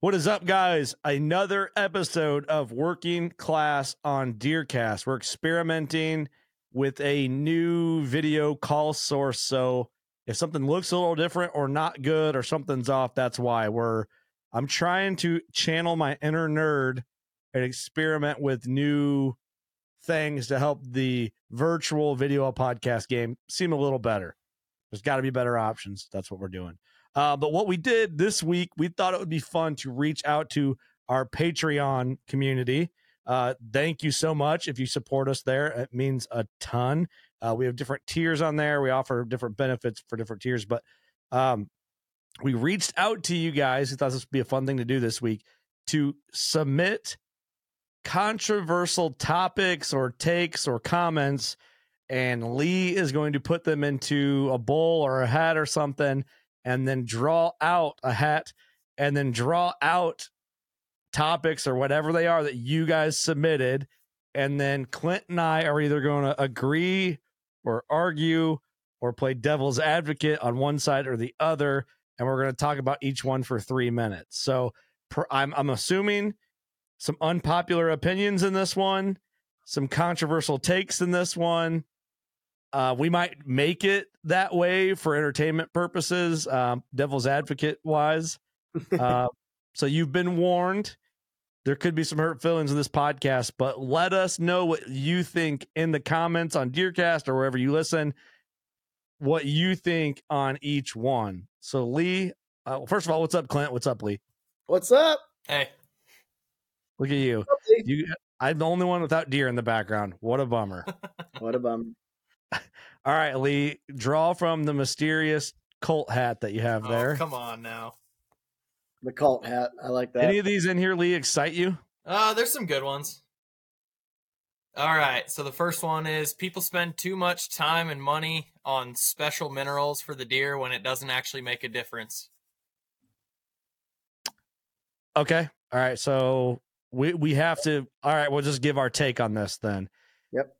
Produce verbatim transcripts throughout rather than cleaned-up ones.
What is up, guys? Another episode of Working Class on DeerCast. We're experimenting with a new video call source, so if something looks a little different or not good or something's off, that's why. We're I'm trying to channel my inner nerd and experiment with new things to help the virtual video podcast game seem a little better. There's got to be better options. That's what we're doing. Uh, but what we did this week, we thought it would be fun to reach out to our Patreon community. Uh, thank you so much. If you support us there, it means a ton. Uh, we have different tiers on there. We offer different benefits for different tiers, but um, we reached out to you guys. We thought this would be a fun thing to do this week, to submit controversial topics or takes or comments. And Lee is going to put them into a bowl or a hat or something, and then draw out a hat, and then draw out topics or whatever they are that you guys submitted. And then Clint and I are either going to agree or argue or play devil's advocate on one side or the other. And we're going to talk about each one for three minutes. So per, I'm, I'm assuming some unpopular opinions in this one, some controversial takes in this one. Uh, we might make it that way for entertainment purposes, um, devil's advocate wise. Uh, so you've been warned. There could be some hurt feelings in this podcast, but let us know what you think in the comments on DeerCast or wherever you listen, what you think on each one. So Lee, uh, first of all, what's up, Clint? What's up, Lee? What's up? Hey, look at you. Up, you I'm the only one without deer in the background. What a bummer. What a bummer. All right, Lee, draw from the mysterious cult hat that you have oh, there. Come on now. The cult hat. I like that. Any of these in here, Lee, excite you? Uh, there's some good ones. All right. So the first one is people spend too much time and money on special minerals for the deer when it doesn't actually make a difference. Okay. All right. So we, we have to. All right. We'll just give our take on this then. Yep.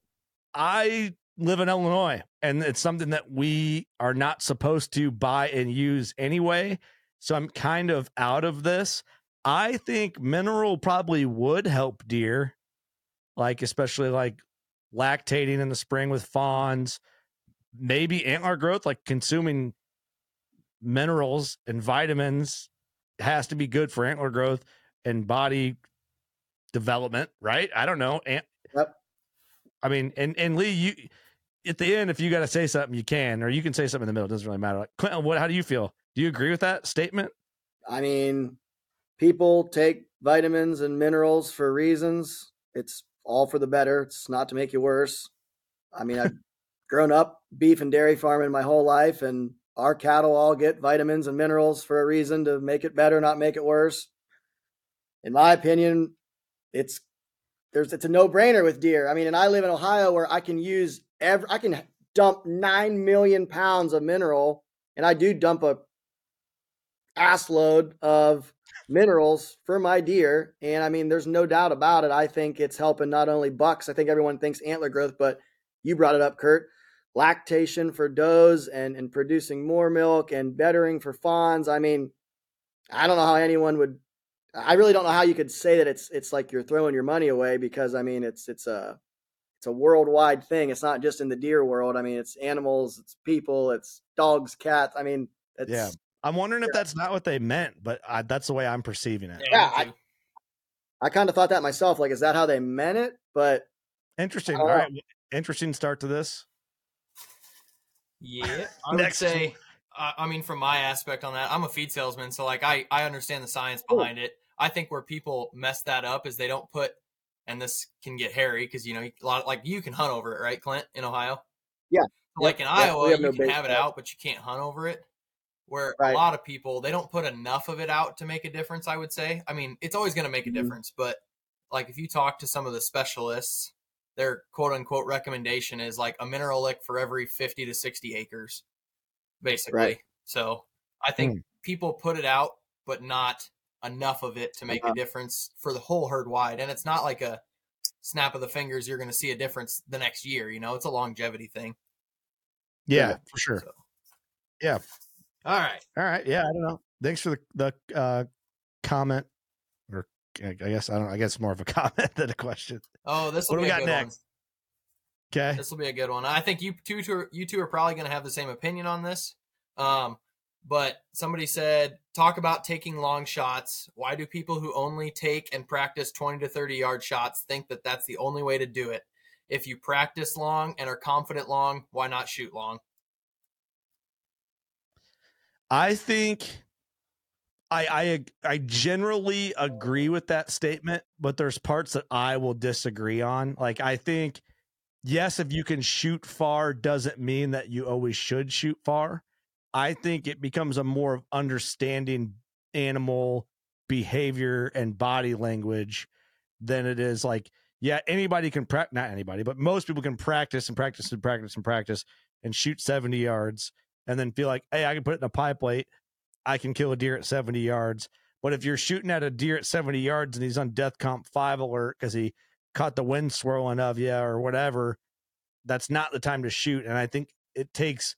I live in Illinois, and it's something that we are not supposed to buy and use anyway. So I'm kind of out of this. I think mineral probably would help deer, like especially like lactating in the spring with fawns, maybe antler growth, like consuming minerals and vitamins has to be good for antler growth and body development, right? I don't know. Ant- yep. I mean, and, and Lee, you, at the end, if you got to say something, you can, or you can say something in the middle. It doesn't really matter. Like, Clinton, what, how do you feel? Do you agree with that statement? I mean, people take vitamins and minerals for reasons. It's all for the better. It's not to make you worse. I mean, I've grown up beef and dairy farming my whole life, and our cattle all get vitamins and minerals for a reason, to make it better, not make it worse. In my opinion, it's there's it's a no-brainer with deer. I mean, and I live in Ohio where I can use every, I can dump nine million pounds of mineral, and I do dump a ass load of minerals for my deer. And I mean, there's no doubt about it. I think it's helping not only bucks. I think everyone thinks antler growth, but you brought it up, Kurt. Lactation for does and, and producing more milk and bettering for fawns. I mean, I don't know how anyone would, I really don't know how you could say that it's, it's like you're throwing your money away, because I mean, it's, it's a, it's a worldwide thing. It's not just in the deer world. I mean, it's animals, it's people, it's dogs, cats. I mean, it's, yeah. I'm wondering if that's not what they meant, but I, that's the way I'm perceiving it. Yeah, I, I kind of thought that myself. Like, is that how they meant it? But interesting. All right, interesting start to this. Yeah, I would say. Uh, I mean, from my aspect on that, I'm a feed salesman, so like I, I understand the science behind it. I think where people mess that up is they don't put, and this can get hairy because you know a lot of, like you can hunt over it, right, Clint, in Ohio? Yeah. Like in yeah, Iowa, you no can have it out, but you can't hunt over it. Where right. a lot of people, they don't put enough of it out to make a difference, I would say. I mean, it's always going to make a mm-hmm. difference, but like if you talk to some of the specialists, their quote unquote recommendation is like a mineral lick for every fifty to sixty acres, basically. Right. So I think mm. people put it out, but not enough of it to make uh-huh. a difference for the whole herd wide. And it's not like a snap of the fingers, you're going to see a difference the next year. You know, it's a longevity thing. Yeah, yeah. for sure. So. Yeah. All right. All right. Yeah. I don't know. Thanks for the, the uh, comment, or I guess, I don't know. I guess more of a comment than a question. Oh, this will be we a got good next? One. Okay. This will be a good one. I think you two, two you two are probably going to have the same opinion on this. Um, but somebody said, talk about taking long shots. Why do people who only take and practice twenty to thirty yard shots think that that's the only way to do it? If you practice long and are confident long, why not shoot long? I think I, I I generally agree with that statement, but there's parts that I will disagree on. Like, I think, yes, if you can shoot far doesn't mean that you always should shoot far. I think it becomes a more of understanding animal behavior and body language than it is like, yeah, anybody can practice, not anybody, but most people can practice and practice and practice and practice and shoot seventy yards. And then feel like, hey, I can put it in a pie plate. I can kill a deer at seventy yards. But if you're shooting at a deer at seventy yards and he's on death comp five alert because he caught the wind swirling of you or whatever, that's not the time to shoot. And I think it takes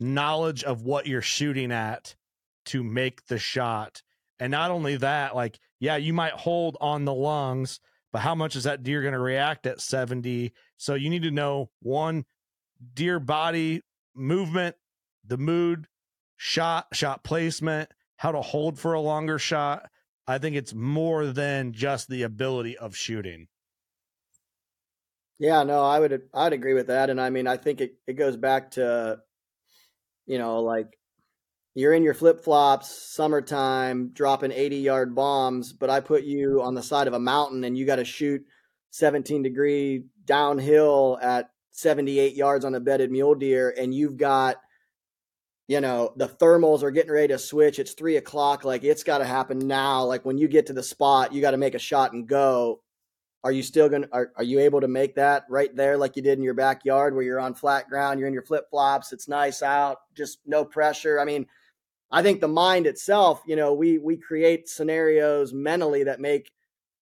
knowledge of what you're shooting at to make the shot. And not only that, like, yeah, you might hold on the lungs, but how much is that deer going to react at seventy? So you need to know, one, deer body movement, the mood, shot, shot placement, how to hold for a longer shot. I think it's more than just the ability of shooting. Yeah, no, I would, I'd agree with that. And I mean, I think it, it goes back to, you know, like you're in your flip flops, summertime, dropping eighty yard bombs, but I put you on the side of a mountain and you got to shoot seventeen degree downhill at seventy-eight yards on a bedded mule deer. And you've got, you know, the thermals are getting ready to switch. It's three o'clock. Like, it's got to happen now. Like, when you get to the spot, you got to make a shot and go. Are you still going to, are, are you able to make that right there? Like you did in your backyard where you're on flat ground, you're in your flip flops. It's nice out, just no pressure. I mean, I think the mind itself, you know, we, we create scenarios mentally that make,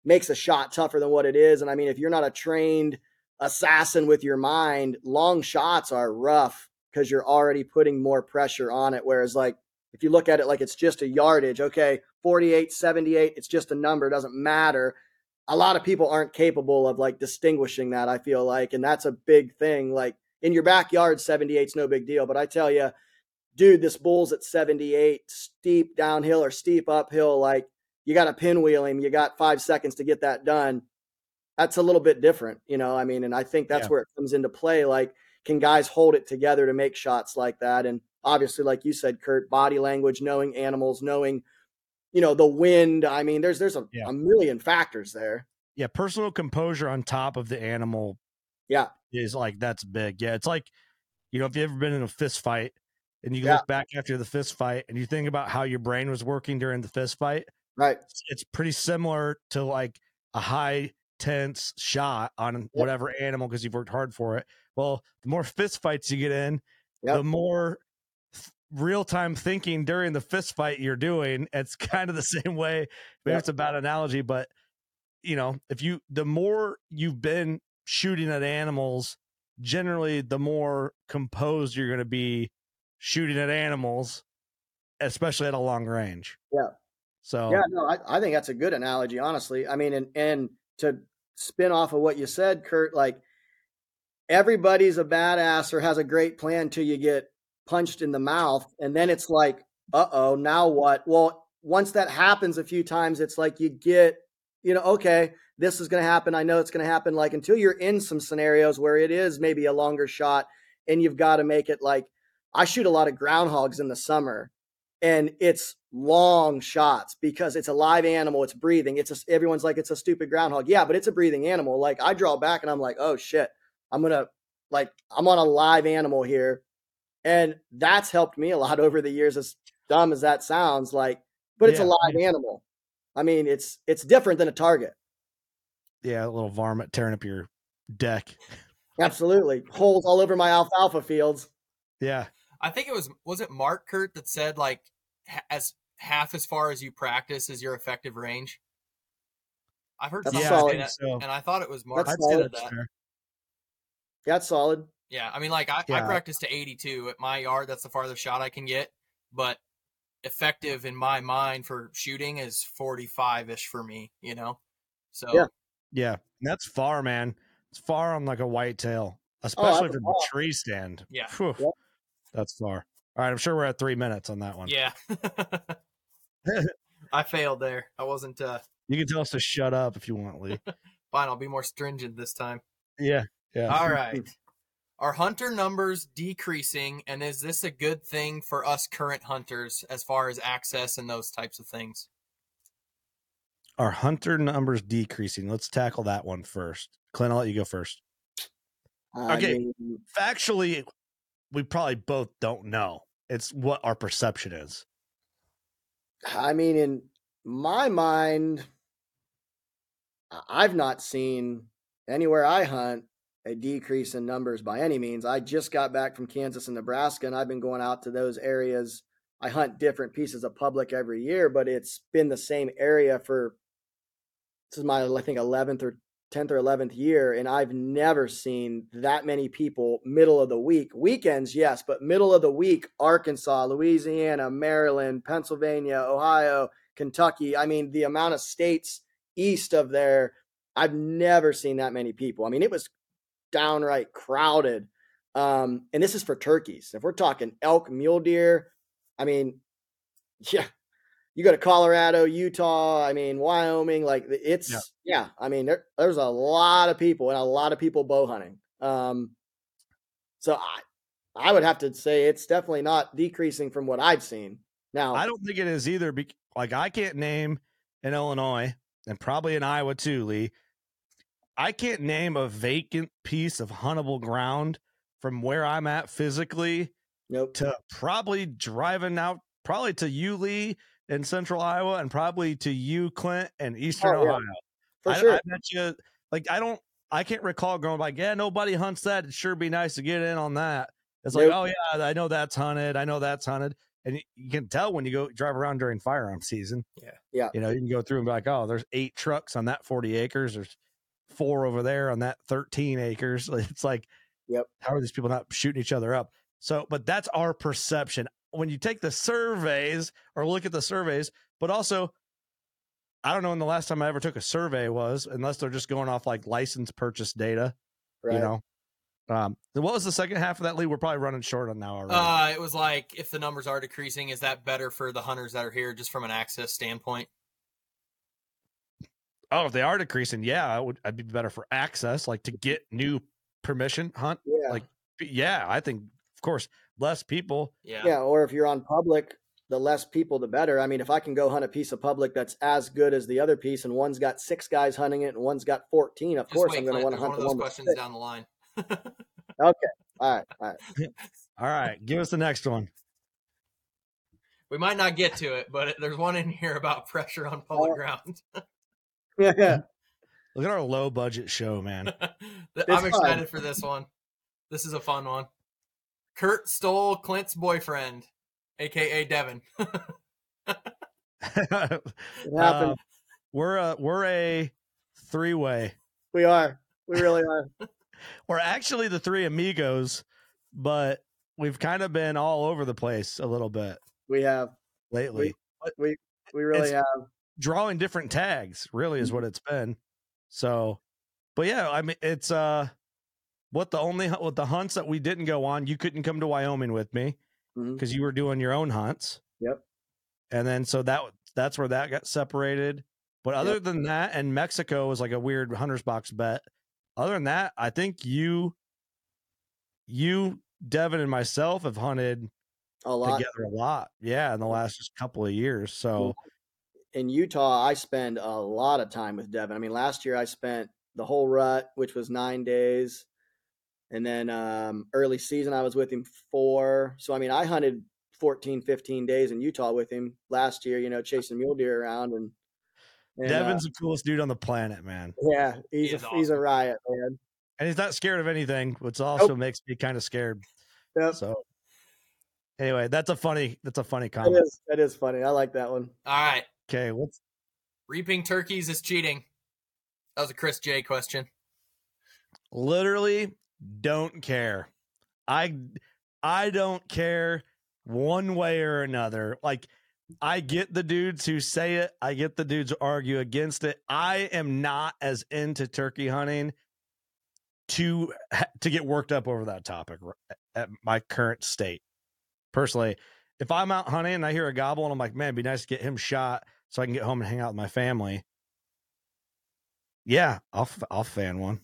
makes a shot tougher than what it is. And I mean, if you're not a trained assassin with your mind, long shots are rough, because you're already putting more pressure on it. Whereas like, if you look at it, like it's just a yardage, okay, forty-eight, seventy-eight, it's just a number. It doesn't matter. A lot of people aren't capable of like distinguishing that, I feel like. And that's a big thing. Like in your backyard, seventy-eight's no big deal, but I tell you, dude, this bull's at seventy-eight, steep downhill or steep uphill. Like you got to pinwheel him. You got five seconds to get that done. That's a little bit different, you know? I mean, and I think that's yeah. where it comes into play. Like, can guys hold it together to make shots like that? And obviously, like you said, Kurt, body language, knowing animals, knowing, you know, the wind. I mean, there's, there's a, yeah. a million factors there. yeah, personal composure on top of the animal. Yeah. Is like, that's big. Yeah. It's like, you know, if you've ever been in a fist fight and you yeah. look back after the fist fight and you think about how your brain was working during the fist fight. Right. It's pretty similar to like a high tense shot on whatever yep. animal, because you've worked hard for it. Well, the more fist fights you get in, yep. the more th- real-time thinking during the fist fight you're doing. It's kind of the same way. Maybe yep. it's a bad analogy, but you know, if you, the more you've been shooting at animals, generally the more composed you're going to be shooting at animals, especially at a long range. Yeah. So yeah, no, I, I think that's a good analogy, honestly. I mean, and, and to spin off of what you said, Kurt, like everybody's a badass or has a great plan till you get punched in the mouth. And then it's like, uh-oh, now what? Well, once that happens a few times, it's like you get, you know, okay, this is going to happen. I know it's going to happen. Like until you're in some scenarios where it is maybe a longer shot and you've got to make it like, I shoot a lot of groundhogs in the summer and it's long shots because it's a live animal. It's breathing. It's a, everyone's like, it's a stupid groundhog. Yeah, but it's a breathing animal. Like I draw back and I'm like, oh shit, I'm going to like, I'm on a live animal here. And that's helped me a lot over the years, as dumb as that sounds like, but it's yeah. a live animal. I mean, it's, it's different than a target. Yeah. A little varmint tearing up your deck. Absolutely. Holes all over my alfalfa fields. Yeah. I think it was, was it Mark Kurt that said like as half as far as you practice is your effective range? I've heard yeah, something that, so. And I thought it was Mark that said that. Sure. That's solid. Yeah. I mean, like I, yeah. I practice to eighty-two at my yard. That's the farthest shot I can get, but effective in my mind for shooting is forty-five ish for me, you know? So yeah. yeah, that's far, man. It's far on like a whitetail, especially oh, from the tree stand. Yeah. Yep. That's far. All right. I'm sure we're at three minutes on that one. Yeah. I failed there. I wasn't, uh, you can tell us to shut up if you want, Lee. Fine. I'll be more stringent this time. Yeah. Yeah. All right. Are hunter numbers decreasing? And is this a good thing for us current hunters as far as access and those types of things? Are hunter numbers decreasing? Let's tackle that one first. Clint, I'll let you go first. I okay. mean... Factually, we probably both don't know. It's what our perception is. I mean, in my mind, I've not seen anywhere I hunt a decrease in numbers by any means. I just got back from Kansas and Nebraska, and I've been going out to those areas. I hunt different pieces of public every year, but it's been the same area for, this is my, I think, eleventh or tenth or eleventh year, and I've never seen that many people middle of the week. Weekends, yes, but middle of the week, Arkansas, Louisiana, Maryland, Pennsylvania, Ohio, Kentucky. I mean, the amount of states east of there, I've never seen that many people. I mean, it was downright crowded. Um, and this is for turkeys. If we're talking elk, mule deer, I mean, yeah, you go to Colorado, Utah, I mean, Wyoming, like it's, yeah, yeah I mean, there, there's a lot of people and a lot of people bow hunting. Um, so I, I would have to say it's definitely not decreasing from what I've seen. Now, I don't think it is either. Be- like I can't name in Illinois and probably in Iowa too, Lee, I can't name a vacant piece of huntable ground from where I'm at physically. Nope. To probably driving out, probably to you, Lee, in central Iowa, and probably to you, Clint, and eastern oh, Ohio. Yeah. For I, sure. I bet you, like, I don't, I can't recall going like, yeah, nobody hunts that. It'd sure be nice to get in on that. It's nope. like, oh, yeah, I know that's hunted. I know that's hunted. And you, you can tell when you go drive around during firearm season. Yeah. Yeah. You know, you can go through and be like, oh, there's eight trucks on that forty acres. There's four over there on that thirteen acres. It's like, yep. How are these people not shooting each other up? So, but that's our perception when you take the surveys or look at the surveys, but also, I don't know when the last time I ever took a survey was, unless they're just going off like license purchase data, right. You know, um, then what was the second half of that, Lee? We're probably running short on now already. Uh, it was like, if the numbers are decreasing, is that better for the hunters that are here just from an access standpoint? Oh, if they are decreasing. Yeah. I would, I'd be better for access, like to get new permission hunt. Yeah. Like, yeah, I think, of course, less people. Yeah. Yeah. Or if you're on public, the less people, the better. I mean, if I can go hunt a piece of public that's as good as the other piece, and one's got six guys hunting it and one's got fourteen, of Just course wait, I'm going to want to hunt one of those one questions down the line. Okay. All right. All right. All right. Give us the next one. We might not get to it, but there's one in here about pressure on public uh, ground. Yeah, yeah. Look at our low budget show, man. I'm excited fun. for this one. This is a fun one. Kurt stole Clint's boyfriend, A K A Devin. It uh, we're a, we're a three way. We are. We really are. We're actually the three amigos, but we've kind of been all over the place a little bit. We have lately. We we, we really it's have drawing different tags. Really is what it's been. So, but yeah, I mean, it's uh, what the only what the hunts that we didn't go on. You couldn't come to Wyoming with me because mm-hmm. you were doing your own hunts. Yep. And then so that that's where that got separated. But other yep. than that, and Mexico was like a weird hunter's box bet. Other than that, I think you, you, Devin, and myself have hunted a lot together a lot yeah in the last just couple of years. So in Utah I spend a lot of time with Devin. I mean, last year I spent the whole rut, which was nine days, and then um early season I was with him four. So I mean, I hunted fourteen fifteen days in Utah with him last year, you know, chasing mule deer around. And, and Devin's uh, the coolest dude on the planet, man. Yeah, he's he a, awesome. He's a riot, man, and he's not scared of anything, which also nope. makes me kind of scared. Yep. So anyway, that's a funny, that's a funny comment. That is, that is funny. I like that one. All right. Okay. What's reaping turkeys is cheating. That was a Chris J question. Literally don't care. I, I don't care one way or another. Like, I get the dudes who say it. I get the dudes who argue against it. I am not as into turkey hunting to, to get worked up over that topic at my current state. Personally, if I'm out hunting and I hear a gobble and I'm like, man, it'd be nice to get him shot so I can get home and hang out with my family. Yeah, I'll I'll fan one.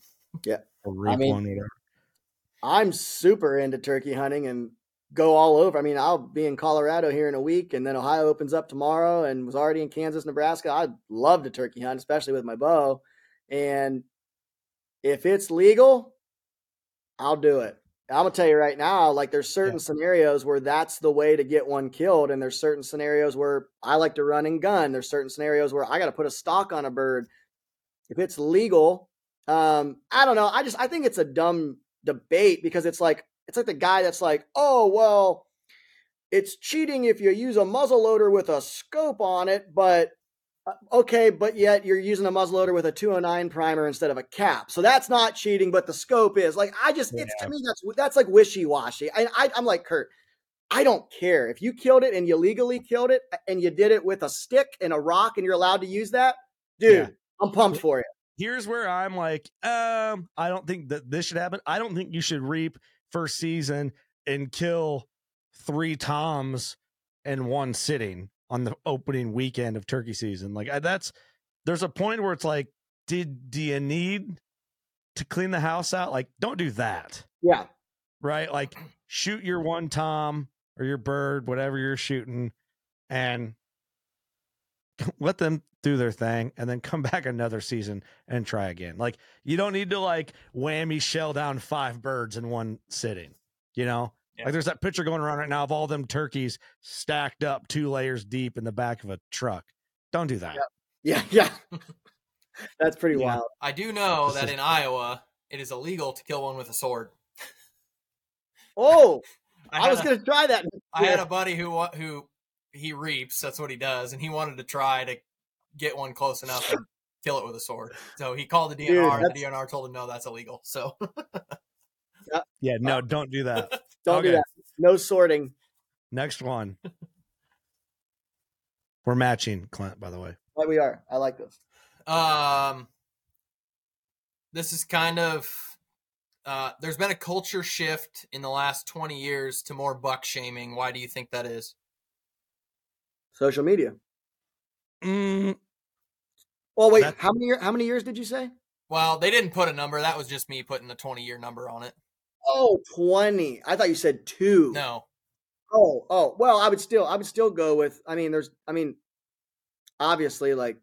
Yeah, or reap I mean, one, whatever. I'm super into turkey hunting and go all over. I mean, I'll be in Colorado here in a week, and then Ohio opens up tomorrow, and was already in Kansas, Nebraska. I'd love to turkey hunt, especially with my bow. And if it's legal, I'll do it. I'm gonna tell you right now, like, there's certain yeah. scenarios where that's the way to get one killed. And there's certain scenarios where I like to run and gun. There's certain scenarios where I got to put a stalk on a bird. If it's legal, um, I don't know. I just, I think it's a dumb debate because it's like, it's like the guy that's like, oh, well, it's cheating if you use a muzzle loader with a scope on it, but okay, but yet you're using a muzzleloader with a two oh nine primer instead of a cap, so that's not cheating, but the scope is. Like, I just, it's yeah. to me that's that's like wishy-washy. And I, I'm like, Kurt, I don't care if you killed it and you legally killed it and you did it with a stick and a rock and you're allowed to use that, dude. Yeah. I'm pumped for you. Here's where I'm like, um, I don't think that this should happen. I don't think you should reap first season and kill three toms in one sitting on the opening weekend of turkey season. Like, I, that's, there's a point where it's like, did, do you need to clean the house out? Like, don't do that. Yeah. Right. Like, shoot your one tom or your bird, whatever you're shooting, and let them do their thing and then come back another season and try again. Like, you don't need to like whammy shell down five birds in one sitting, you know? Yeah. Like, there's that picture going around right now of all them turkeys stacked up two layers deep in the back of a truck. Don't do that. Yeah. Yeah. yeah. That's pretty yeah. wild. I do know this that is- in Iowa, it is illegal to kill one with a sword. Oh, I, I was going to try that. I yeah. had a buddy who, who he reaps. That's what he does. And he wanted to try to get one close enough and kill it with a sword. So he called the D N R. Dude, and the D N R told him, no, that's illegal. So yeah. yeah, no, don't do that. Don't okay. do that. No sorting. Next one. We're matching, Clint, by the way. But we are. I like this. Um, this is kind of, uh, there's been a culture shift in the last twenty years to more buck shaming. Why do you think that is? Social media. Mm. Well, wait, That's... how many year, how many years did you say? Well, they didn't put a number. That was just me putting the twenty year number on it. Oh, twenty. I thought you said two. No. Oh, oh, well, I would still, I would still go with, I mean, there's, I mean, obviously, like,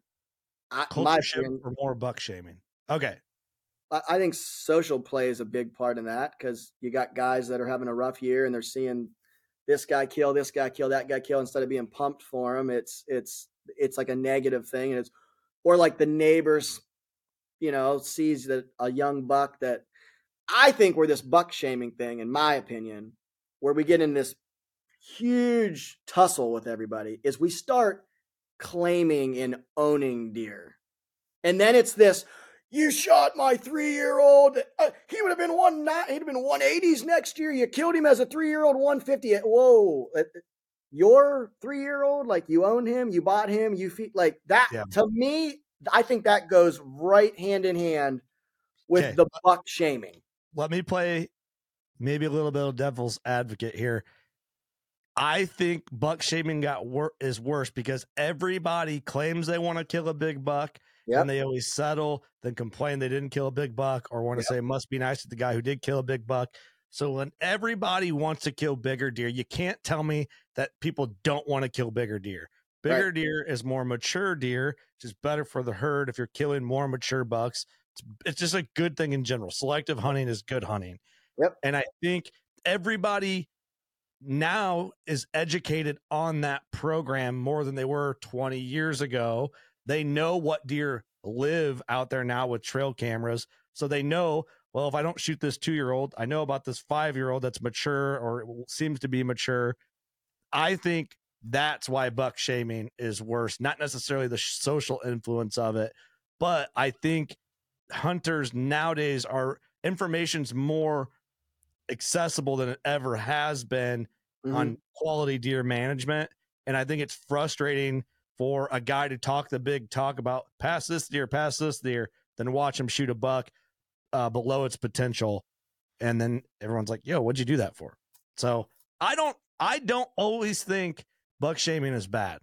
I, my opinion, or more buck shaming. Okay. I, I think social play is a big part in that, because you got guys that are having a rough year and they're seeing this guy kill, this guy kill, that guy kill, instead of being pumped for him. It's, it's, it's like a negative thing. And it's, or like the neighbors, you know, sees that a young buck that, I think where this buck shaming thing, in my opinion, where we get in this huge tussle with everybody, is we start claiming and owning deer. And then it's this, you shot my three-year-old. Uh, he would have been one, he'd have been one eighties next year. You killed him as a three-year-old, one fifty. Whoa. Your three-year-old, like, you own him, you bought him, you feed, like that. Yeah. To me, I think that goes right hand in hand with okay. the buck shaming. Let me play maybe a little bit of devil's advocate here. I think buck shaming got wor- is worse because everybody claims they want to kill a big buck, yep. and they always settle, then complain they didn't kill a big buck, or want to yep. say it must be nice to the guy who did kill a big buck. So when everybody wants to kill bigger deer, you can't tell me that people don't want to kill bigger deer. Bigger right. deer is more mature deer, which is better for the herd if you're killing more mature bucks. It's, it's just a good thing in general. Selective hunting is good hunting. Yep. And I think everybody now is educated on that program more than they were twenty years ago. They know what deer live out there now with trail cameras. So they know, well, if I don't shoot this two-year-old, I know about this five-year-old that's mature or seems to be mature. I think that's why buck shaming is worse, not necessarily the social influence of it, but I think hunters nowadays are, information's more accessible than it ever has been mm-hmm. on quality deer management. And I think it's frustrating for a guy to talk the big talk about pass this deer, pass this deer, then watch him shoot a buck uh, below its potential. And then everyone's like, yo, what'd you do that for? So I don't, I don't always think buck shaming is bad.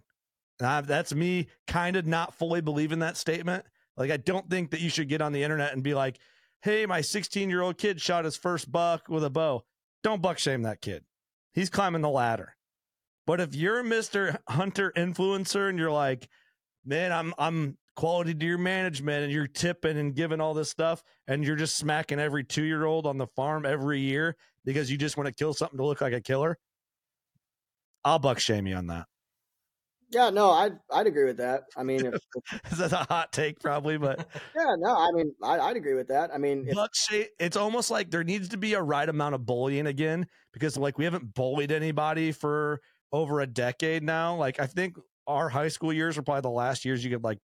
And I, that's me kind of not fully believing that statement. Like, I don't think that you should get on the internet and be like, hey, my sixteen-year-old kid shot his first buck with a bow. Don't buck shame that kid. He's climbing the ladder. But if you're Mister Hunter Influencer and you're like, man, I'm I'm quality deer management, and you're tipping and giving all this stuff, and you're just smacking every two-year-old on the farm every year because you just want to kill something to look like a killer, I'll buck shame you on that. Yeah, no, I'd, I'd agree with that. I mean, if, that's a hot take probably, but yeah, no, I mean, I, I'd agree with that. I mean, if... buck shame, it's almost like there needs to be a right amount of bullying again, because like we haven't bullied anybody for over a decade now. Like, I think our high school years were probably the last years you could like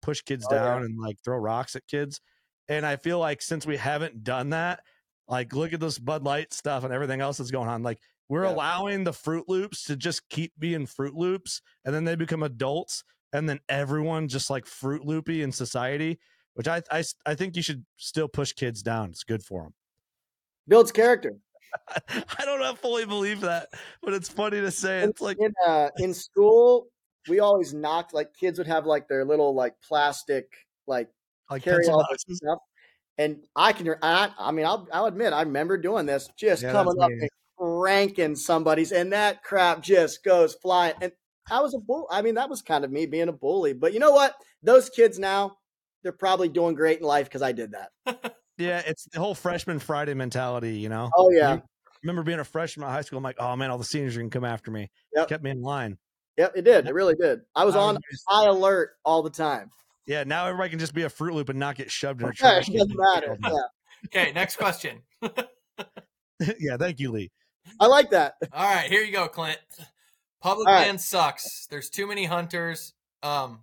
push kids oh, down yeah. and like throw rocks at kids. And I feel like since we haven't done that, like look at this Bud Light stuff and everything else that's going on. Like, We're yeah. allowing the Fruit Loops to just keep being Fruit Loops, and then they become adults, and then everyone just like Fruit Loopy in society, which I I, I think you should still push kids down. It's good for them. Builds character. I don't know, fully believe that, but it's funny to say. In, it's like in, uh, in school, we always knocked, like kids would have like their little like plastic like, like carry all this stuff, and I can I I mean I'll I'll admit I remember doing this just yeah, coming up. Me. Ranking somebody's, and that crap just goes flying. And I was a bull. I mean, that was kind of me being a bully. But you know what? Those kids now, they're probably doing great in life because I did that. Yeah, it's the whole freshman Friday mentality, you know. Oh yeah. I remember being a freshman in high school. I'm like, oh man, all the seniors are gonna come after me. Yep. It kept me in line. Yep, it did. It really did. I was on high alert all the time. Yeah. Now everybody can just be a Fruit Loop and not get shoved in a trash. It doesn't matter. Yeah. Okay. Next question. Yeah. Thank you, Lee. I like that. All right, here you go, Clint. Public All land right. sucks. There's too many hunters, um,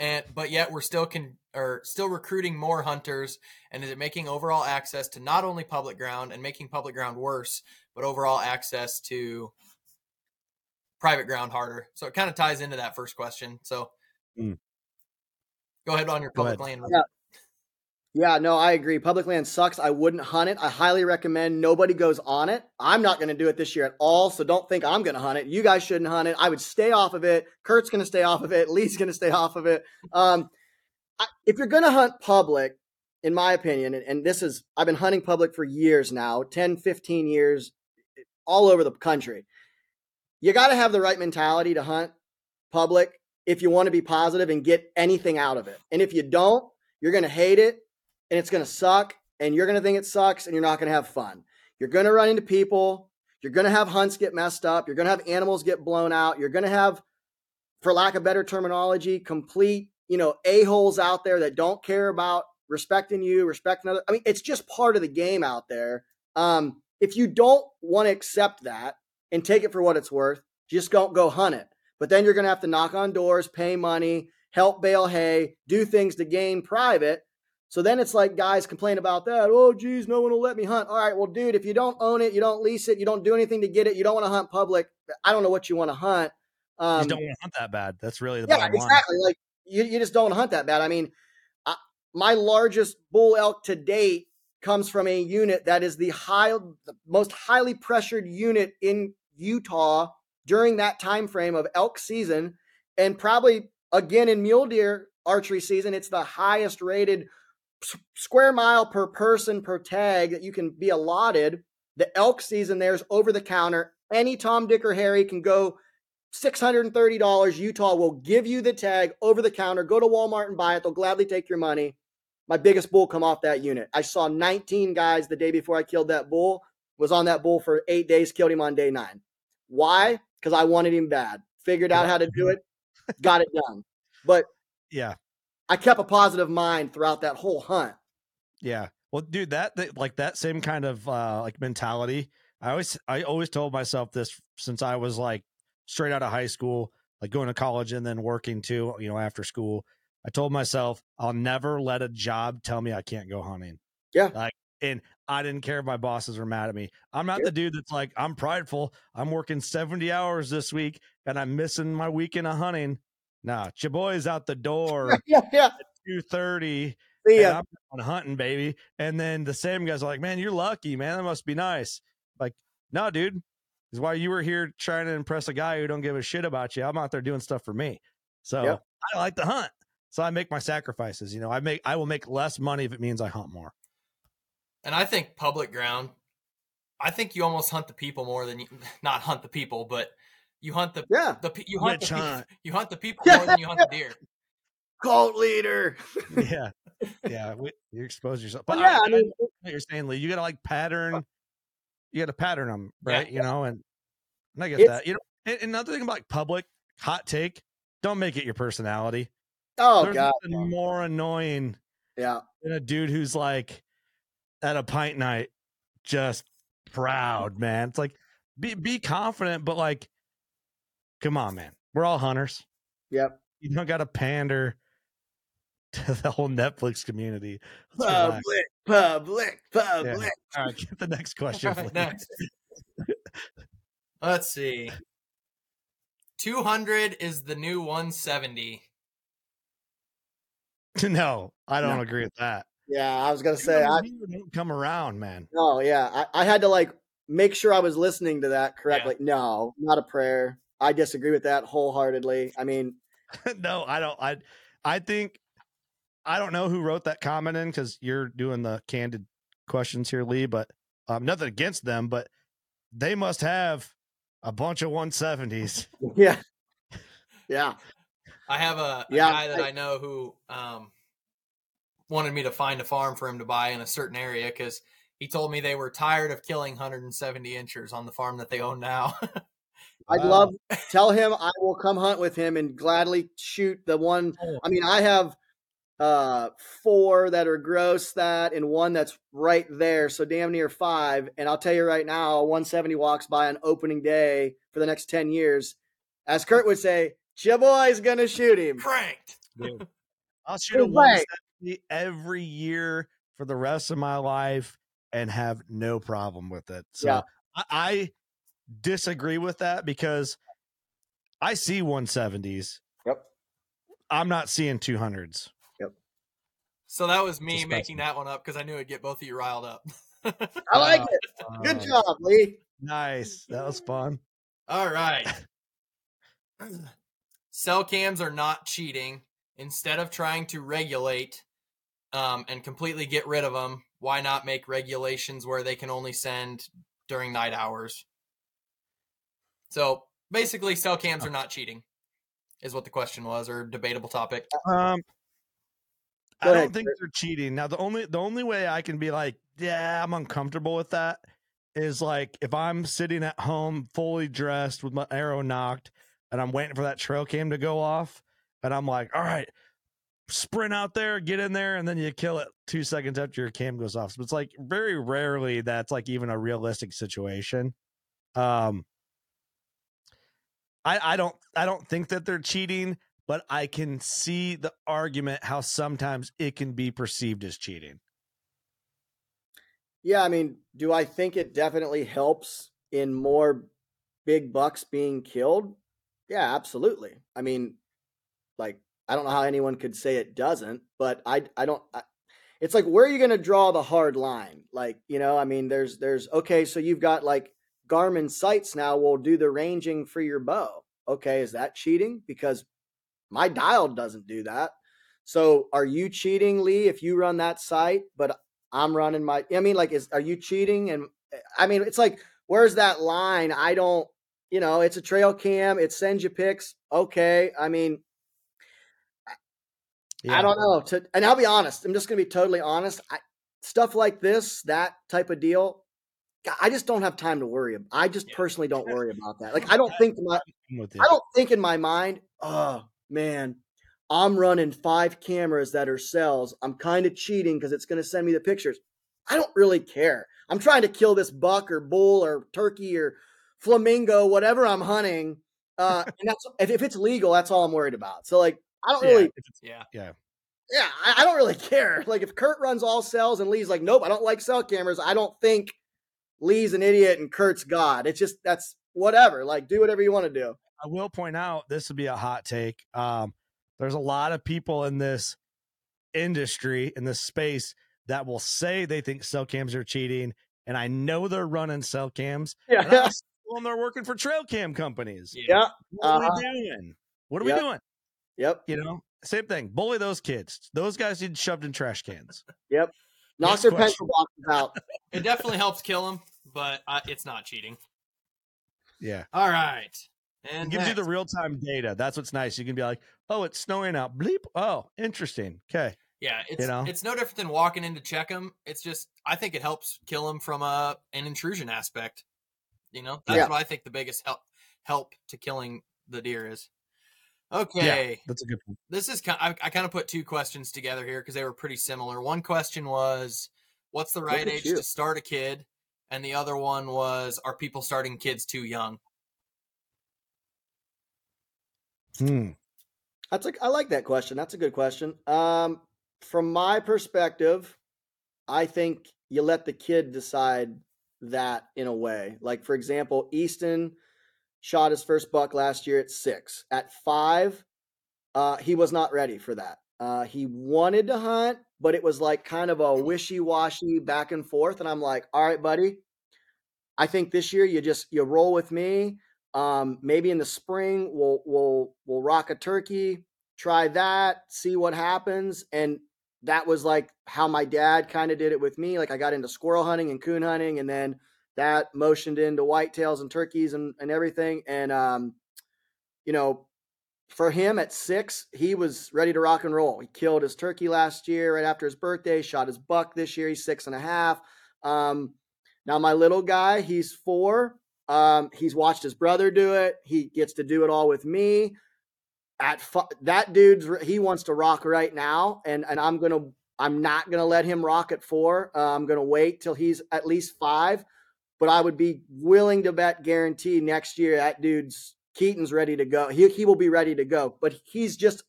and but yet we're still can or still recruiting more hunters, and is it making overall access to not only public ground and making public ground worse, but overall access to private ground harder? So it kind of ties into that first question. So mm. go ahead on your public land. Yeah. Yeah, no, I agree. Public land sucks. I wouldn't hunt it. I highly recommend nobody goes on it. I'm not going to do it this year at all, so don't think I'm going to hunt it. You guys shouldn't hunt it. I would stay off of it. Kurt's going to stay off of it. Lee's going to stay off of it. Um, I, if you're going to hunt public, in my opinion, and, and this is, I've been hunting public for years now, ten, fifteen years, all over the country. you got to have the right mentality to hunt public if you want to be positive and get anything out of it. And if you don't, you're going to hate it and it's going to suck and you're going to think it sucks and you're not going to have fun. You're going to run into people. You're going to have hunts get messed up. You're going to have animals get blown out. You're going to have, for lack of better terminology, complete, you know, a-holes out there that don't care about respecting you, respecting others. I mean, it's just part of the game out there. Um, if you don't want to accept that and take it for what it's worth, just don't go hunt it. But then you're going to have to knock on doors, pay money, help bale hay, do things to gain private. So then it's like guys complain about that. Oh, geez, no one will let me hunt. All right, well, dude, if you don't own it, you don't lease it, you don't do anything to get it, you don't want to hunt public, I don't know what you want to hunt. Um, you just don't want to hunt that bad. That's really the bottom line. Yeah, exactly. Like you, you just don't hunt that bad. I mean, I, my largest bull elk to date comes from a unit that is the high, the most highly pressured unit in Utah during that time frame of elk season, and probably again in mule deer archery season. It's the highest rated square mile per person per tag that you can be allotted. The elk season there's over the counter. Any Tom, Dick, or Harry can go. six hundred thirty dollars Utah will give you the tag over the counter. Go to Walmart and buy it. They'll gladly take your money. My biggest bull come off that unit. I saw nineteen guys the day before I killed that bull, was on that bull for eight days, killed him on day nine. Why? Because I wanted him bad. Figured out how to do it, got it done. But yeah, I kept a positive mind throughout that whole hunt. Yeah. Well, dude, that, that like that same kind of uh, like mentality. I always, I always told myself this since I was like, straight out of high school, like going to college and then working too, you know, after school, I told myself, I'll never let a job tell me I can't go hunting. Yeah. Like, and I didn't care if my bosses were mad at me. I'm not yeah. the dude that's like, I'm prideful. I'm working seventy hours this week and I'm missing my weekend of hunting. Nah, your boy's out the door yeah, yeah. at two thirty. Yeah. I'm on hunting, baby. And then the same guys are like, man, you're lucky, man. That must be nice. Like, no, dude. Is why you were here trying to impress a guy who don't give a shit about you. I'm out there doing stuff for me. So yep. I like to hunt. So I make my sacrifices. You know, I make, I will make less money if it means I hunt more. And I think public ground, I think you almost hunt the people more than you not hunt the people, but you hunt the, yeah. the you hunt the, hunt. you hunt the people more than you hunt the deer. Cult leader. yeah. Yeah. We, you expose yourself. But well, yeah, I, I mean, I, you're saying, Lee, you got to like pattern. Uh, You got to pattern them, right? Yeah. You know, and, and I get it's, that. You know, and, and another thing about like public hot take: don't make it your personality. Oh, there's God, nothing more annoying, yeah, than a dude who's like at a pint night, just proud, man. It's like be be confident, but like, come on, man. We're all hunters. Yep. You don't got to pander to the whole Netflix community. Public, public, public. Yeah. All right, get the next question. Next. Let's see. two hundred is the new one seventy. No, I don't no. agree with that. Yeah, I was gonna say I didn't come around, man. No, yeah, I, I had to like make sure I was listening to that correctly. Yeah. No, not a prayer. I disagree with that wholeheartedly. I mean, no, I don't. I, I think. I don't know who wrote that comment in because you're doing the candid questions here, Lee, but um, nothing against them, but they must have a bunch of one seventies. Yeah. Yeah. I have a, a yeah, guy that I, I know who um, wanted me to find a farm for him to buy in a certain area because he told me they were tired of killing one seventy inchers on the farm that they own now. I'd wow. love, tell him I will come hunt with him and gladly shoot the one. I mean, I have uh four that are gross that and one that's right there, so damn near five. And I'll tell you right now, one seventy walks by on opening day for the next ten years. As Kurt would say, your boy's gonna shoot him. Cranked. Dude, I'll shoot a one seventy every year for the rest of my life and have no problem with it. So yeah. I, I disagree with that because I see one seventies. Yep. I'm not seeing two hundreds. So that was me making that one up because I knew it'd get both of you riled up. I like uh, it. Good uh, job, Lee. Nice. That was fun. All right. Cell cams are not cheating. Instead of trying to regulate um, and completely get rid of them, why not make regulations where they can only send during night hours? So Basically, cell cams are not cheating, is what the question was, or debatable topic. Um, I don't think they're cheating. Now, the only the only way I can be like, yeah, I'm uncomfortable with that is like if I'm sitting at home fully dressed with my arrow knocked and I'm waiting for that trail cam to go off and I'm like, all right, sprint out there, get in there, and then you kill it two seconds after your cam goes off. So it's like very rarely that's like even a realistic situation. Um, I, I don't I don't think that they're cheating, but I can see the argument how sometimes it can be perceived as cheating. Yeah, I mean, do I think it definitely helps in more big bucks being killed? Yeah, absolutely. I mean, like, I don't know how anyone could say it doesn't, but I, I don't, I, it's like, where are you going to draw the hard line? Like, you know, I mean, there's, there's, okay, so you've got like Garmin sights now will do the ranging for your bow. Okay. Is that cheating? Because my dial doesn't do that. So are you cheating, Lee, if you run that sight, but I'm running my, I mean, like, is, are you cheating? And I mean, it's like, where's that line? I don't, you know, it's a trail cam. It sends you pics. Okay. I mean, yeah. I don't know. To, and I'll be honest. I'm just going to be totally honest. I, stuff like this, that type of deal, I just don't have time to worry about. I just yeah. personally don't worry about that. Like, I don't think my, I don't think in my mind, oh, man, I'm running five cameras that are cells. I'm kind of cheating because it's going to send me the pictures. I don't really care. I'm trying to kill this buck or bull or turkey or flamingo, whatever I'm hunting. Uh, and that's, if, if it's legal, that's all I'm worried about. So, like, I don't really, yeah, yeah, yeah. I, I don't really care. Like, if Kurt runs all cells and Lee's like, nope, I don't like cell cameras, I don't think Lee's an idiot and Kurt's God. It's just, that's whatever. Like, do whatever you want to do. I will point out, this would be a hot take. Um, there's a lot of people in this industry, in this space, that will say they think cell cams are cheating, and I know they're running cell cams. Yeah, and, and they're working for trail cam companies. Yeah, what are uh-huh. we doing? What are yep. we doing? Yep. You know, same thing. Bully those kids. Those guys need shoved in trash cans. Yep. Knock their pencil boxes out. It definitely helps kill them, but uh, it's not cheating. Yeah. All right. And it gives you the real-time data. That's what's nice. You can be like, oh, it's snowing out. Bleep. Oh, interesting. Okay. Yeah. It's, you know? It's no different than walking in to check them. It's just, I think it helps kill them from a, an intrusion aspect. You know, that's yeah. what I think the biggest help help to killing the deer is. Okay, yeah, that's a good point. This is kind of, I, I kind of put two questions together here because they were pretty similar. One question was, what's the right age you? to start a kid? And the other one was, are people starting kids too young? Hmm. That's like, I like that question. That's a good question. Um, from my perspective, I think you let the kid decide that in a way. Like, for example, Easton shot his first buck last year at six. At five, uh, he was not ready for that. Uh, he wanted to hunt, but it was like kind of a wishy-washy back and forth. And I'm like, all right, buddy, I think this year you just, you roll with me. Um, maybe in the spring we'll, we'll, we'll rock a turkey, try that, see what happens. And that was like how my dad kind of did it with me. Like, I got into squirrel hunting and coon hunting, and then that motioned into whitetails and turkeys and, and everything. And, um, you know, for him at six, he was ready to rock and roll. He killed his turkey last year right after his birthday, shot his buck this year. He's six and a half. Um, now my little guy, he's four. Um, he's watched his brother do it. He gets to do it all with me. At fu- that dude's, he wants to rock right now. And, and I'm going to, I'm not going to let him rock at four. Uh, I'm going to wait till he's at least five. But I would be willing to bet, guarantee next year that dude's Keaton's ready to go. He he will be ready to go. But he's just,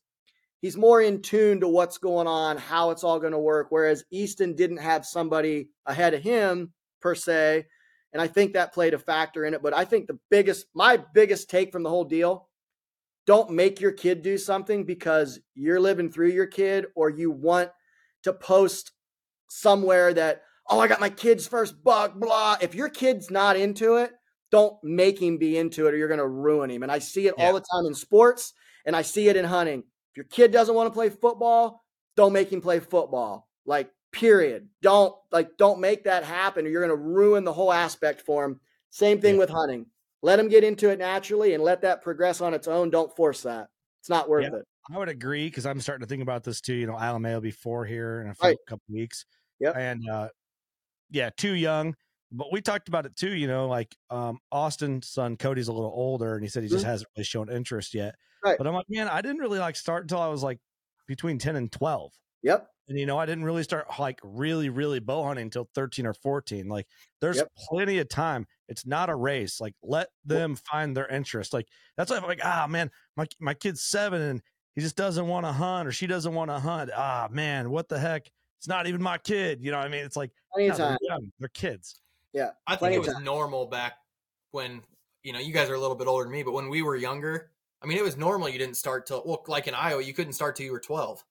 he's more in tune to what's going on, how it's all going to work. Whereas Easton didn't have somebody ahead of him per se, and I think that played a factor in it. But I think the biggest, my biggest take from the whole deal: don't make your kid do something because you're living through your kid, or you want to post somewhere that, oh, I got my kid's first buck, blah. If your kid's not into it, don't make him be into it, or you're going to ruin him. And I see it yeah. all the time in sports, and I see it in hunting. If your kid doesn't want to play football, don't make him play football. Like, period. Don't like, don't make that happen, or you're going to ruin the whole aspect for him. Same thing yeah. with hunting. Let them get into it naturally and let that progress on its own. Don't force that. It's not worth yeah, it. I would agree, because I'm starting to think about this too. You know, Alameda will be four here in a right. couple of weeks. Yeah. And uh, yeah, too young. But we talked about it too, you know, like um, Austin's son, Cody's a little older, and he said he just mm-hmm. hasn't really shown interest yet. Right. But I'm like, man, I didn't really like start until I was like between ten and twelve. Yep. And, you know, I didn't really start like really, really bow hunting until thirteen or fourteen. Like there's yep. plenty of time. It's not a race. Like let them find their interest. Like that's why I'm like, ah, man, my, my kid's seven and he just doesn't want to hunt, or she doesn't want to hunt. Ah, man, what the heck? It's not even my kid. You know what I mean? It's like, no, they're young. They're kids. Yeah, I think it was normal back when, you know, you guys are a little bit older than me, but when we were younger, I mean, it was normal. You didn't start till, well, like in Iowa, you couldn't start till you were twelve,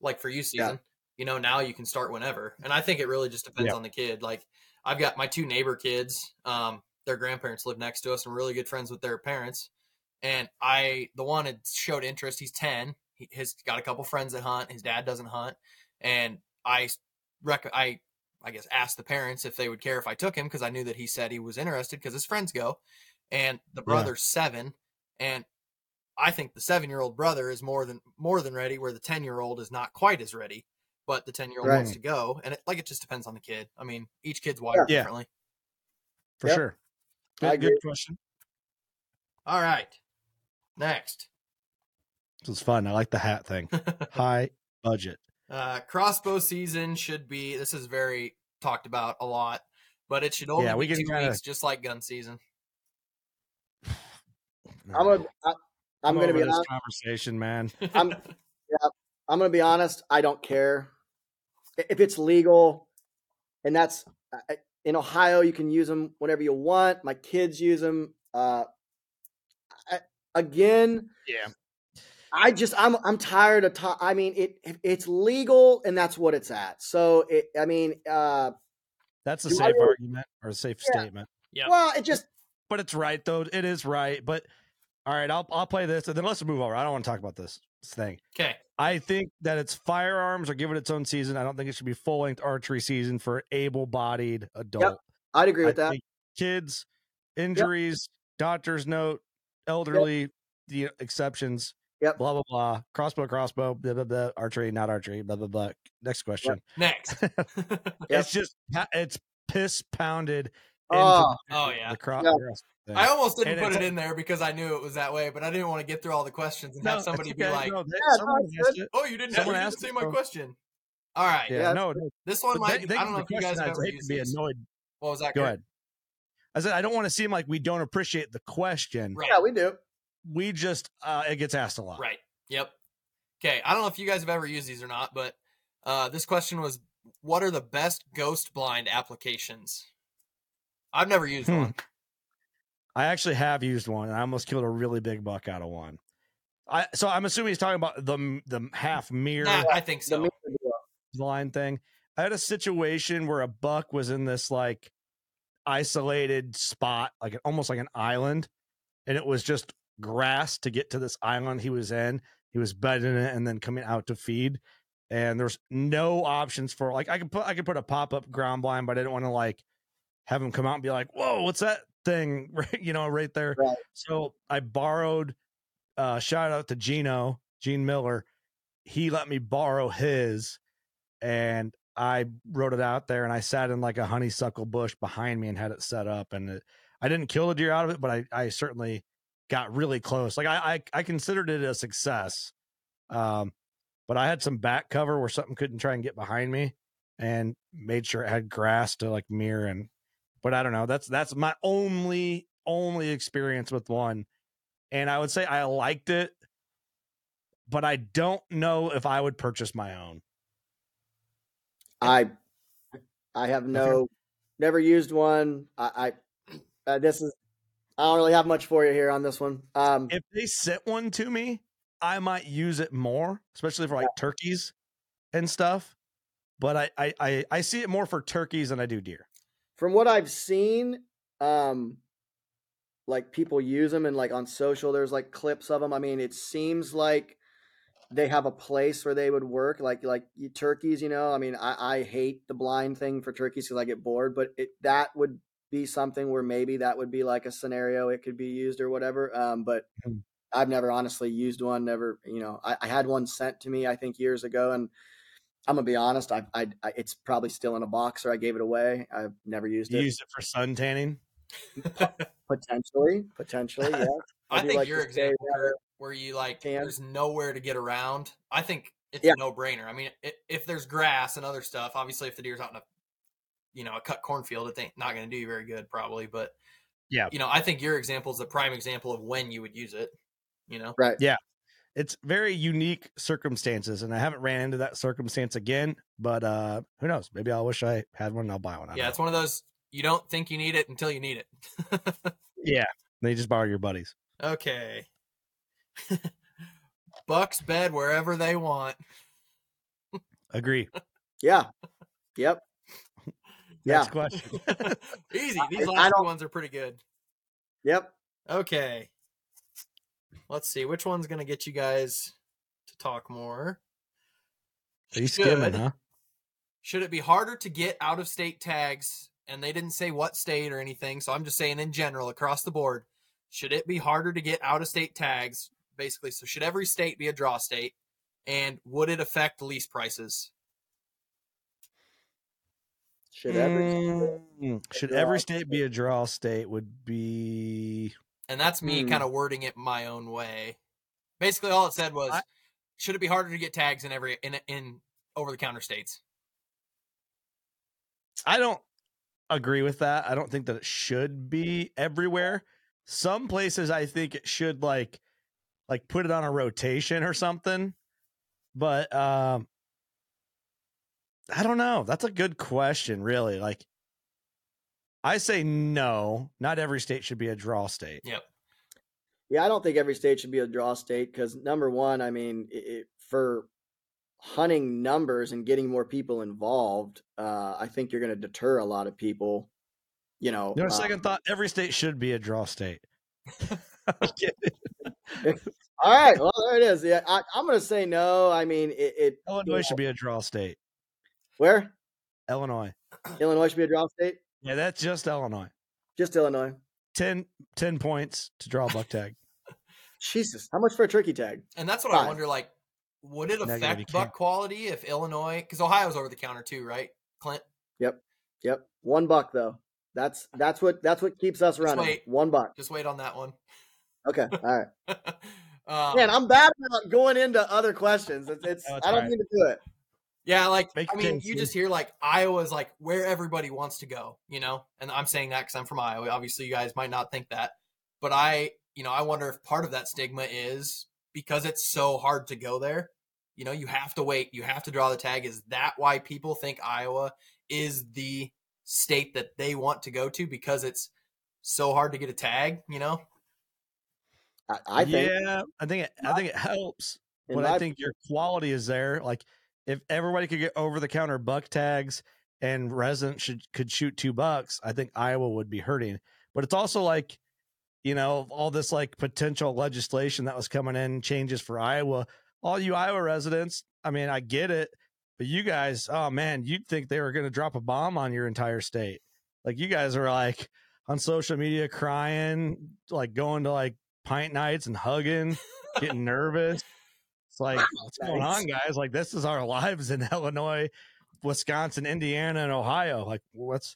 like for you season, yeah. you know, now you can start whenever. And I think it really just depends yeah. on the kid. Like I've got my two neighbor kids, um, their grandparents live next to us and we're really good friends with their parents. And I, the one that showed interest, he's ten, he has got a couple friends that hunt. His dad doesn't hunt. And I rec I, I guess, asked the parents if they would care if I took him, because I knew that he said he was interested because his friends go. And the brother's yeah. seven. And I think the seven-year-old brother is more than more than ready, where the ten-year-old is not quite as ready, but the ten-year-old right. wants to go. And, it, like, it just depends on the kid. I mean, each kid's wired yeah. differently. For yep. sure. Good, good question. All right. Next. This was fun. I like the hat thing. High budget. Uh, crossbow season should be, this is very talked about a lot, but it should only yeah, we be two kinda... weeks, just like gun season. I'm going to I'm going to be honest. Conversation, man. I'm, yeah, I'm going to be honest. I don't care if it's legal, and that's in Ohio, you can use them whenever you want. My kids use them. Uh, I, again, yeah. I just I'm I'm tired of ta- I mean it it's legal and that's what it's at. So it, I mean uh, that's a safe I, argument or a safe yeah. statement. Yeah. Well, it just but it's right though. It is right. But all right, I'll I'll play this and then let's move over. I don't want to talk about this thing. Okay. I think that it's firearms are given its own season. I don't think it should be full length archery season for an able-bodied adult. Yep. I'd agree with I that. Kids, injuries, yep. doctor's note, elderly, yep. the exceptions. Yep. Blah, blah, blah. Crossbow, crossbow, blah, blah, blah. Archery, not archery, blah, blah, blah. Next question. Next. yep. It's just, it's piss pounded. Oh, oh yeah. The cro- yep. the I almost didn't and put it in there because I knew it was that way, but I didn't want to get through all the questions and no, have somebody okay. be like, no, yeah, oh, you didn't, you didn't see my question. All right. Yeah, yeah no, no. This one but might, they, I don't know if you guys have be annoyed. What was that? Go ahead. I said, I don't want to seem like we don't appreciate the question. Yeah, we do. We just, uh, it gets asked a lot. Right. Yep. Okay. I don't know if you guys have ever used these or not, but uh, this question was, what are the best ghost blind applications? I've never used hmm. one. I actually have used one, and I almost killed a really big buck out of one. I So I'm assuming he's talking about the the half mirror. Nah, I think so. Blind thing. I had a situation where a buck was in this like isolated spot, like almost like an island, and it was just grass to get to this island he was in. He was bedding it and then coming out to feed, and there's no options for like I could put I could put a pop-up ground blind, but I didn't want to like have him come out and be like, whoa, what's that thing? you know, right there. Right. So I borrowed uh shout out to Gino, Gene Miller. He let me borrow his, and I rode it out there, and I sat in like a honeysuckle bush behind me and had it set up, and it, I didn't kill a deer out of it, but I I certainly got really close. Like I, I, I considered it a success. Um, but I had some back cover where something couldn't try and get behind me, and made sure it had grass to like mirror. And, but I don't know, that's, that's my only, only experience with one. And I would say I liked it, but I don't know if I would purchase my own. I, I have no, never used one. I, I uh, this is, I don't really have much for you here on this one. Um, if they sent one to me, I might use it more, especially for like yeah. turkeys and stuff. But I, I, I, I see it more for turkeys than I do deer. From what I've seen, um, like people use them, and like on social, there's like clips of them. I mean, it seems like they have a place where they would work, like like turkeys. You know, I mean, I, I hate the blind thing for turkeys because I get bored. But it, that would be something where maybe that would be like a scenario it could be used or whatever. Um, but I've never honestly used one. Never, you know, I, I had one sent to me, I think years ago, and I'm gonna be honest, I, I, I it's probably still in a box, or I gave it away. I've never used it. You used it for sun tanning? potentially, potentially. Yeah. I think like your example where, where you like, tan. There's nowhere to get around. I think it's yeah. a no brainer. I mean, it, if there's grass and other stuff, obviously if the deer's out in a, you know, a cut cornfield, it ain't not going to do you very good probably, but yeah, you know, I think your example is the prime example of when you would use it, you know? Right. Yeah. It's very unique circumstances, and I haven't ran into that circumstance again, but uh, who knows? Maybe I'll wish I had one and I'll buy one. Yeah. It's one of those, you don't think you need it until you need it. Yeah. They just borrow your buddies. Okay. Bucks bed wherever they want. Agree. Yeah. Yep. Yeah. Next question. Easy. These last ones are pretty good. Yep. Okay. Let's see. Which one's going to get you guys to talk more? Are you skimming, huh? Should it be harder to get out-of-state tags? And they didn't say what state or anything, so I'm just saying in general, across the board, should it be harder to get out-of-state tags? Basically, so should every state be a draw state? And would it affect lease prices? Should every mm. should every state be a draw state would be, and that's me mm. kind of wording it my own way. Basically, all it said was, I... should it be harder to get tags in every in in over the counter states? I don't agree with that. I don't think that it should be everywhere. Some places I think it should like like put it on a rotation or something, but um. I don't know. That's a good question, really. Like, I say no, not every state should be a draw state. Yep. Yeah, I don't think every state should be a draw state because, number one, I mean, it, for hunting numbers and getting more people involved, uh, I think you're going to deter a lot of people, you know. No, um, second thought, every state should be a draw state. I'm kidding. All right. Well, there it is. Yeah, I, I'm going to say no. I mean, it. it Illinois yeah. should be a draw state. Where? Illinois. Illinois should be a draw state? Yeah, that's just Illinois. Just Illinois. Ten, ten points to draw a buck tag. Jesus. How much for a turkey tag? And that's what Five. I wonder, like, would it Negative affect buck quality if Illinois, because Ohio's over the counter too, right, Clint? Yep. Yep. One buck though. That's that's what that's what keeps us just running. Wait. One buck. Just wait on that one. Okay. All right. um, Man, I'm bad about going into other questions. It's, it's no, I don't right. need to do it. Yeah, like, Make I mean, you just hear, like, Iowa's, like, where everybody wants to go, you know? And I'm saying that because I'm from Iowa. Obviously, you guys might not think that. But I, you know, I wonder if part of that stigma is because it's so hard to go there. You know, you have to wait. You have to draw the tag. Is that why people think Iowa is the state that they want to go to because it's so hard to get a tag, you know? I, I think. Yeah, I think it, I think it helps. But I think your quality is there, like – if everybody could get over-the-counter buck tags and residents should could shoot two bucks, I think Iowa would be hurting. But it's also like, you know, all this like potential legislation that was coming in, changes for Iowa. All you Iowa residents, I mean, I get it, but you guys, oh man, you'd think they were going to drop a bomb on your entire state. Like you guys are like on social media crying, like going to like pint nights and hugging, getting nervous. It's like, wow, what's nice. going on, guys? Like, this is our lives in Illinois, Wisconsin, Indiana, and Ohio. Like, what's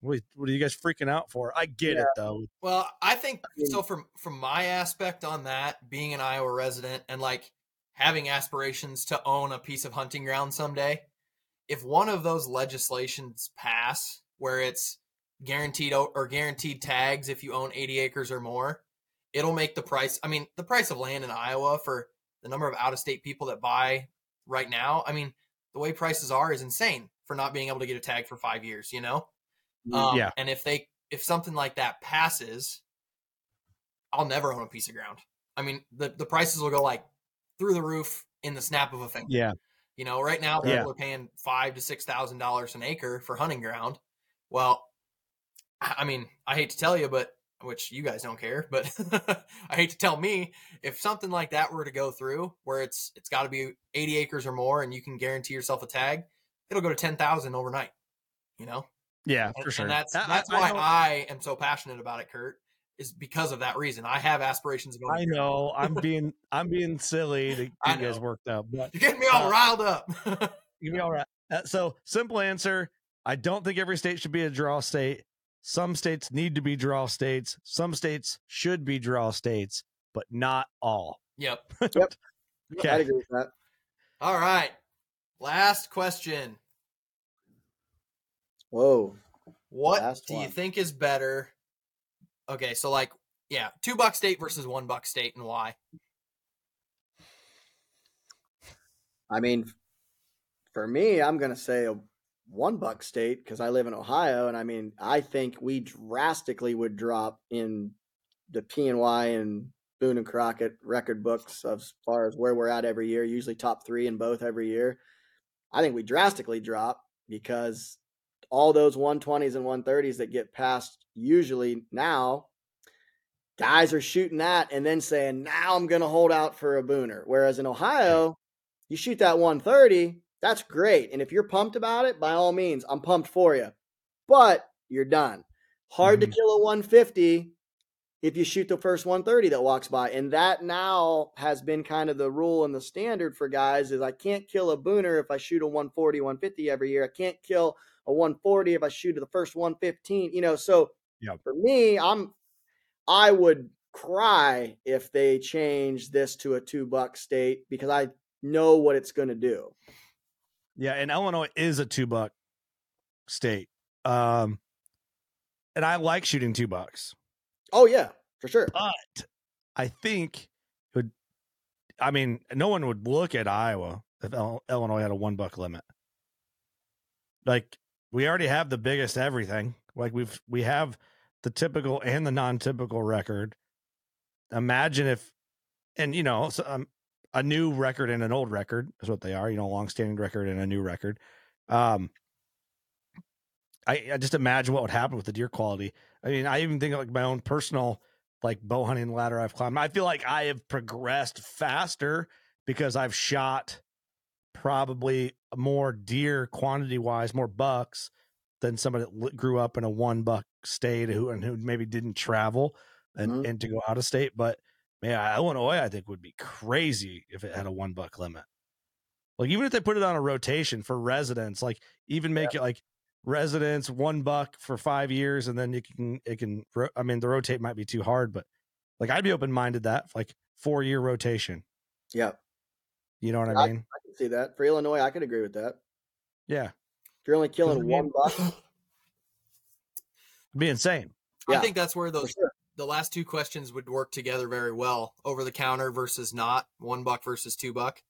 what are you guys freaking out for? I get yeah. it, though. Well, I think so from, from my aspect on that, being an Iowa resident and, like, having aspirations to own a piece of hunting ground someday, if one of those legislations pass where it's guaranteed or guaranteed tags if you own eighty acres or more, it'll make the price – I mean, the price of land in Iowa for – the number of out-of-state people that buy right now, I mean, the way prices are is insane for not being able to get a tag for five years, you know? Um, yeah. And if they, if something like that passes, I'll never own a piece of ground. I mean, the, the prices will go like through the roof in the snap of a finger. Yeah. You know, right now people yeah. are paying five to six thousand dollars an acre for hunting ground. Well, I mean, I hate to tell you, but which you guys don't care, but I hate to tell me if something like that were to go through where it's, it's gotta be eighty acres or more and you can guarantee yourself a tag, it'll go to ten thousand overnight, you know? Yeah, and, for sure. And that's that's I, why I, I am so passionate about it, Kurt, is because of that reason. I have aspirations of going. I know I'm being I'm being silly to get you guys worked up. But, You're getting me all uh, riled up. You're me all right. Uh, so simple answer: I don't think every state should be a draw state. Some states need to be draw states. Some states should be draw states, but not all. Yep. Yep. Okay. I agree with that. All right. Last question. Whoa. What Last do one. you think is better? Okay, so like, yeah, two buck state versus one buck state, and why? I mean, for me, I'm going to say a one buck state because I live in Ohio, and I mean, I think we drastically would drop in the P N Y and Boone and Crockett record books as far as where we're at every year, usually top three in both every year. I think we drastically drop because all those one twenties and one thirties that get passed usually now, guys are shooting that and then saying, now I'm going to hold out for a booner. Whereas in Ohio, you shoot that one thirty, that's great. And if you're pumped about it, by all means, I'm pumped for you, but you're done. Hard mm-hmm. to kill a one fifty if you shoot the first one thirty that walks by. And that now has been kind of the rule and the standard for guys is I can't kill a booner if I shoot a one forty, one fifty every year. I can't kill a one forty if I shoot the first one fifteen, you know. So yep. for me, I'm I would cry if they change this to a two buck state because I know what it's going to do. Yeah, and Illinois is a two buck state, um, and I like shooting two bucks. Oh yeah, for sure. But I think it would. I mean, no one would look at Iowa if Illinois had a one buck limit. Like, we already have the biggest everything. Like we've, we have the typical and the non-typical record. Imagine if, and you know, so, um, a new record and an old record is what they are, you know, a longstanding record and a new record. Um, I, I just imagine what would happen with the deer quality. I mean, I even think of like my own personal, like bow hunting ladder I've climbed. I feel like I have progressed faster because I've shot probably more deer quantity wise, more bucks than somebody that grew up in a one buck state who, and who maybe didn't travel and, mm-hmm. and to go out of state. But man, Illinois, I think would be crazy if it had a one buck limit. Like even if they put it on a rotation for residents, like even make yeah. it like residents, one buck for five years. And then you can, it can, I mean, the rotate might be too hard, but like, I'd be open-minded that like four year rotation. Yeah. You know what I, I mean? I can see that. For Illinois, I could agree with that. Yeah. If you're only killing one buck. It'd be insane. Yeah. I think that's where those sure. the last two questions would work together very well. Over the counter versus not, one buck versus two buck.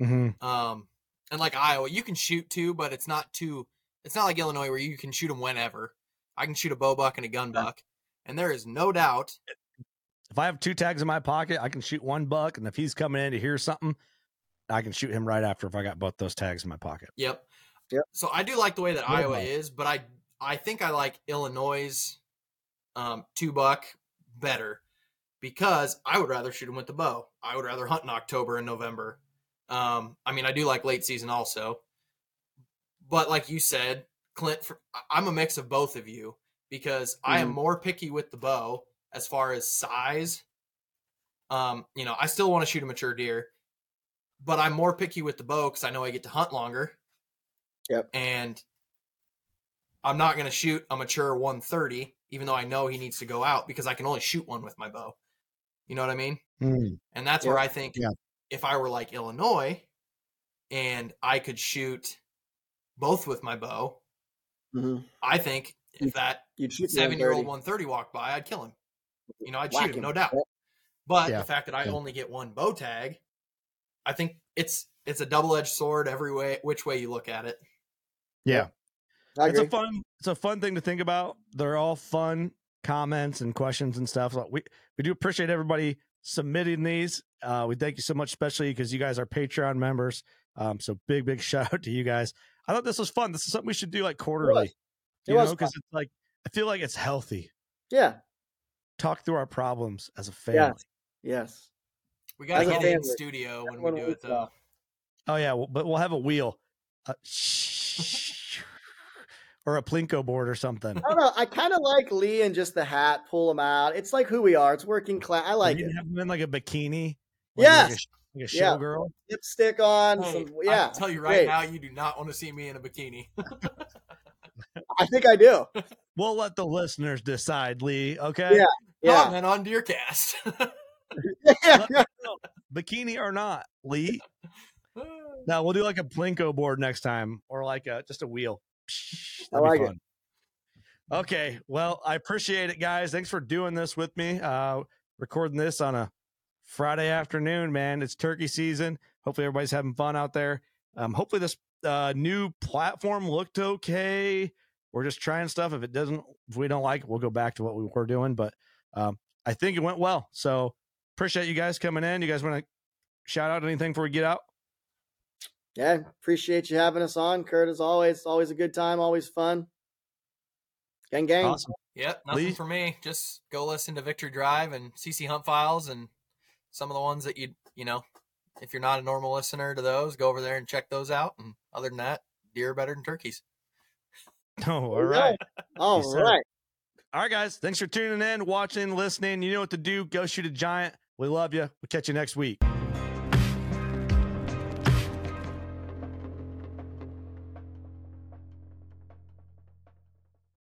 Mm-hmm. Um, and like Iowa, you can shoot two, but it's not two. It's not like Illinois where you can shoot them whenever. I can shoot a bow buck and a gun yeah. buck. And there is no doubt. If I have two tags in my pocket, I can shoot one buck. And if he's coming in to hear something, I can shoot him right after if I got both those tags in my pocket. Yep. Yep. So I do like the way that yeah, Iowa man. is, but I I think I like Illinois' um, two buck better because I would rather shoot him with the bow. I would rather hunt in October and November. Um, I mean, I do like late season also, but like you said, Clint, for, I'm a mix of both of you because mm-hmm. I am more picky with the bow as far as size. Um, you know, I still want to shoot a mature deer, but I'm more picky with the bow because I know I get to hunt longer. Yep. And I'm not going to shoot a mature one thirty, even though I know he needs to go out because I can only shoot one with my bow. You know what I mean? Mm. And that's yeah. where I think yeah. if I were like Illinois and I could shoot both with my bow, mm-hmm. I think if that seven-year-old one thirty walked by, I'd kill him. You know, I'd Whack shoot him, him, no doubt. But yeah. the fact that I yeah. only get one bow tag, I think it's it's a double-edged sword every way, which way you look at it. Yeah, it's a fun it's a fun thing to think about. They're all fun comments and questions and stuff. So we we do appreciate everybody submitting these. Uh, we thank you so much, especially because you guys are Patreon members. Um, so big big shout out to you guys. I thought this was fun. This is something we should do like quarterly. It was. It you know, because it's like I feel like it's healthy. Yeah, talk through our problems as a family. Yeah. Yes. We got to get in studio when we do it, though. Oh, yeah, but we'll have a wheel. Uh, or a Plinko board or something. I don't know. I kind of like Lee and just the hat, pull him out. It's like who we are. It's working class. I like you it. Have him in like a bikini. Like yes. Like a, like a yeah. showgirl. Lipstick on. Hey, some, yeah. I'll tell you right Great. now, you do not want to see me in a bikini. I think I do. We'll let the listeners decide, Lee. Okay. Yeah. Yeah. Comment on Deercast. Yeah. Bikini or not, Lee. Now we'll do like a Plinko board next time, or like a just a wheel. That'd I like it. Okay, well, I appreciate it, guys. Thanks for doing this with me. Uh, recording this on a Friday afternoon, man. It's turkey season. Hopefully, everybody's having fun out there. Um, hopefully, this uh, new platform looked okay. We're just trying stuff. If it doesn't, if we don't like it, we'll go back to what we were doing. But um, I think it went well. So appreciate you guys coming in. You guys want to shout out anything before we get out? Yeah, appreciate you having us on, Kurt, as always. Always a good time, always fun. Gang, gang. Awesome. Yep, nothing Lee? for me. Just go listen to Victory Drive and C C Hunt Files and some of the ones that you, you know, if you're not a normal listener to those, go over there and check those out. And other than that, deer are better than turkeys. Oh, all right. All right. right. All right, guys. Thanks for tuning in, watching, listening. You know what to do. Go shoot a giant. We love you. We'll catch you next week.